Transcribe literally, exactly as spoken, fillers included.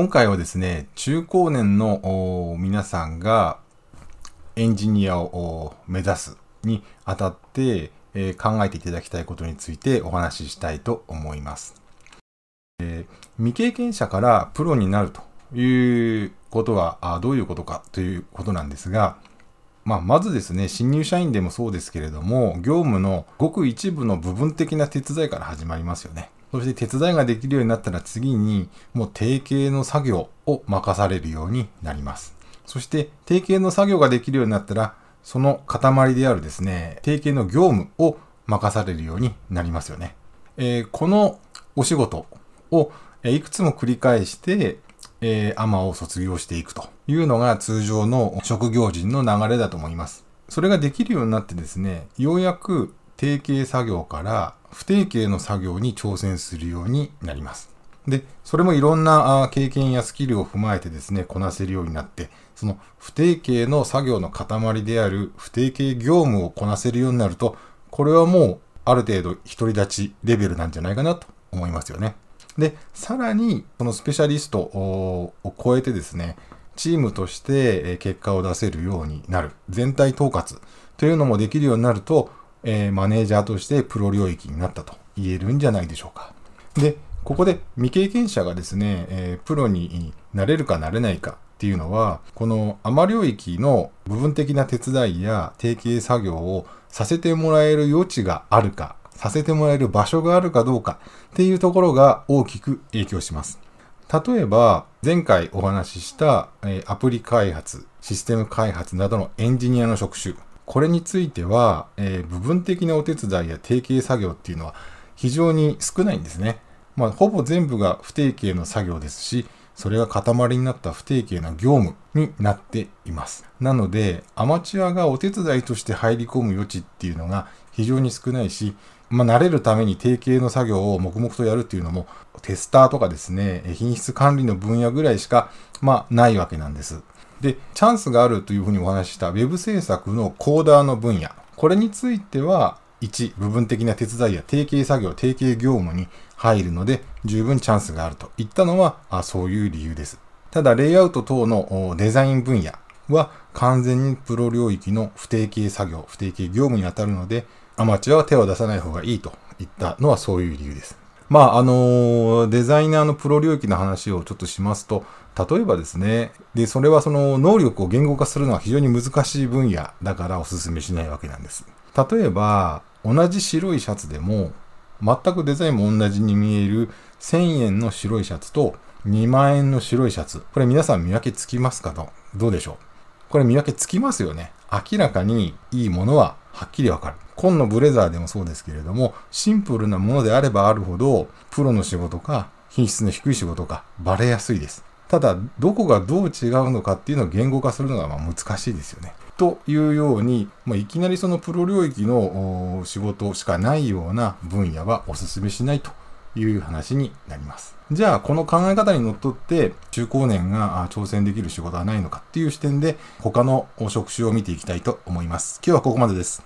今回はですね、中高年の皆さんがエンジニアを目指すにあたって考えていただきたいことについてお話ししたいと思います。未経験者からプロになるということはどういうことかということなんですが、まあ、まずですね、新入社員でもそうですけれども、業務のごく一部の部分的な手伝いから始まりますよね。そして手伝いができるようになったら次にもう定型の作業を任されるようになります。そして定型の作業ができるようになったらその塊であるですね、定型の業務を任されるようになりますよね。えー、このお仕事をいくつも繰り返して、えー、アマを卒業していくというのが通常の職業人の流れだと思います。それができるようになってですね、ようやく定型作業から不定型の作業に挑戦するようになります。で、それもいろんな経験やスキルを踏まえてですね、こなせるようになって、その不定型の作業の塊である不定型業務をこなせるようになると、これはもうある程度独り立ちレベルなんじゃないかなと思いますよね。で、さらにこのスペシャリストを超えてですね、チームとして結果を出せるようになる、全体統括というのもできるようになると、えー、マネージャーとしてプロ領域になったと言えるんじゃないでしょうか。で、ここで未経験者がですね、えー、プロになれるかなれないかっていうのは、このアマ領域の部分的な手伝いや定型作業をさせてもらえる余地があるか、させてもらえる場所があるかどうかっていうところが大きく影響します。例えば、前回お話しした、えー、アプリ開発、システム開発などのエンジニアの職種、これについては、えー、部分的なお手伝いや定型作業っていうのは非常に少ないんですね。まあ、ほぼ全部が不定型の作業ですし、それが塊になった不定型の業務になっています。なので、アマチュアがお手伝いとして入り込む余地っていうのが非常に少ないし、まあ、慣れるために定型の作業を黙々とやるっていうのも、テスターとかですね、品質管理の分野ぐらいしか、まあ、ないわけなんです。で、チャンスがあるというふうにお話しした Web 制作のコーダーの分野。これについては、いち、部分的な手伝いや定型作業、定型業務に入るので、十分チャンスがあるといったのは、あ、そういう理由です。ただ、レイアウト等のデザイン分野は、完全にプロ領域の不定型作業、不定型業務に当たるので、アマチュアは手を出さない方がいいといったのは、そういう理由です。まあ、あの、デザイナーのプロ領域の話をちょっとしますと、例えばですね、で、それはその能力を言語化するのは非常に難しい分野だからお勧めしないわけなんです。例えば、同じ白いシャツでも、全くデザインも同じに見えるせんえんの白いシャツとにまんえんの白いシャツ。これ皆さん見分けつきますかと？どうでしょう？これ見分けつきますよね。明らかにいいものははっきりわかる。紺のブレザーでもそうですけれども、シンプルなものであればあるほど、プロの仕事か、品質の低い仕事か、バレやすいです。ただ、どこがどう違うのかっていうのを言語化するのがまあ難しいですよね。というように、まあ、いきなりそのプロ領域の仕事しかないような分野はお勧めしないという話になります。じゃあ、この考え方にのっとって、中高年が挑戦できる仕事はないのかっていう視点で、他の職種を見ていきたいと思います。今日はここまでです。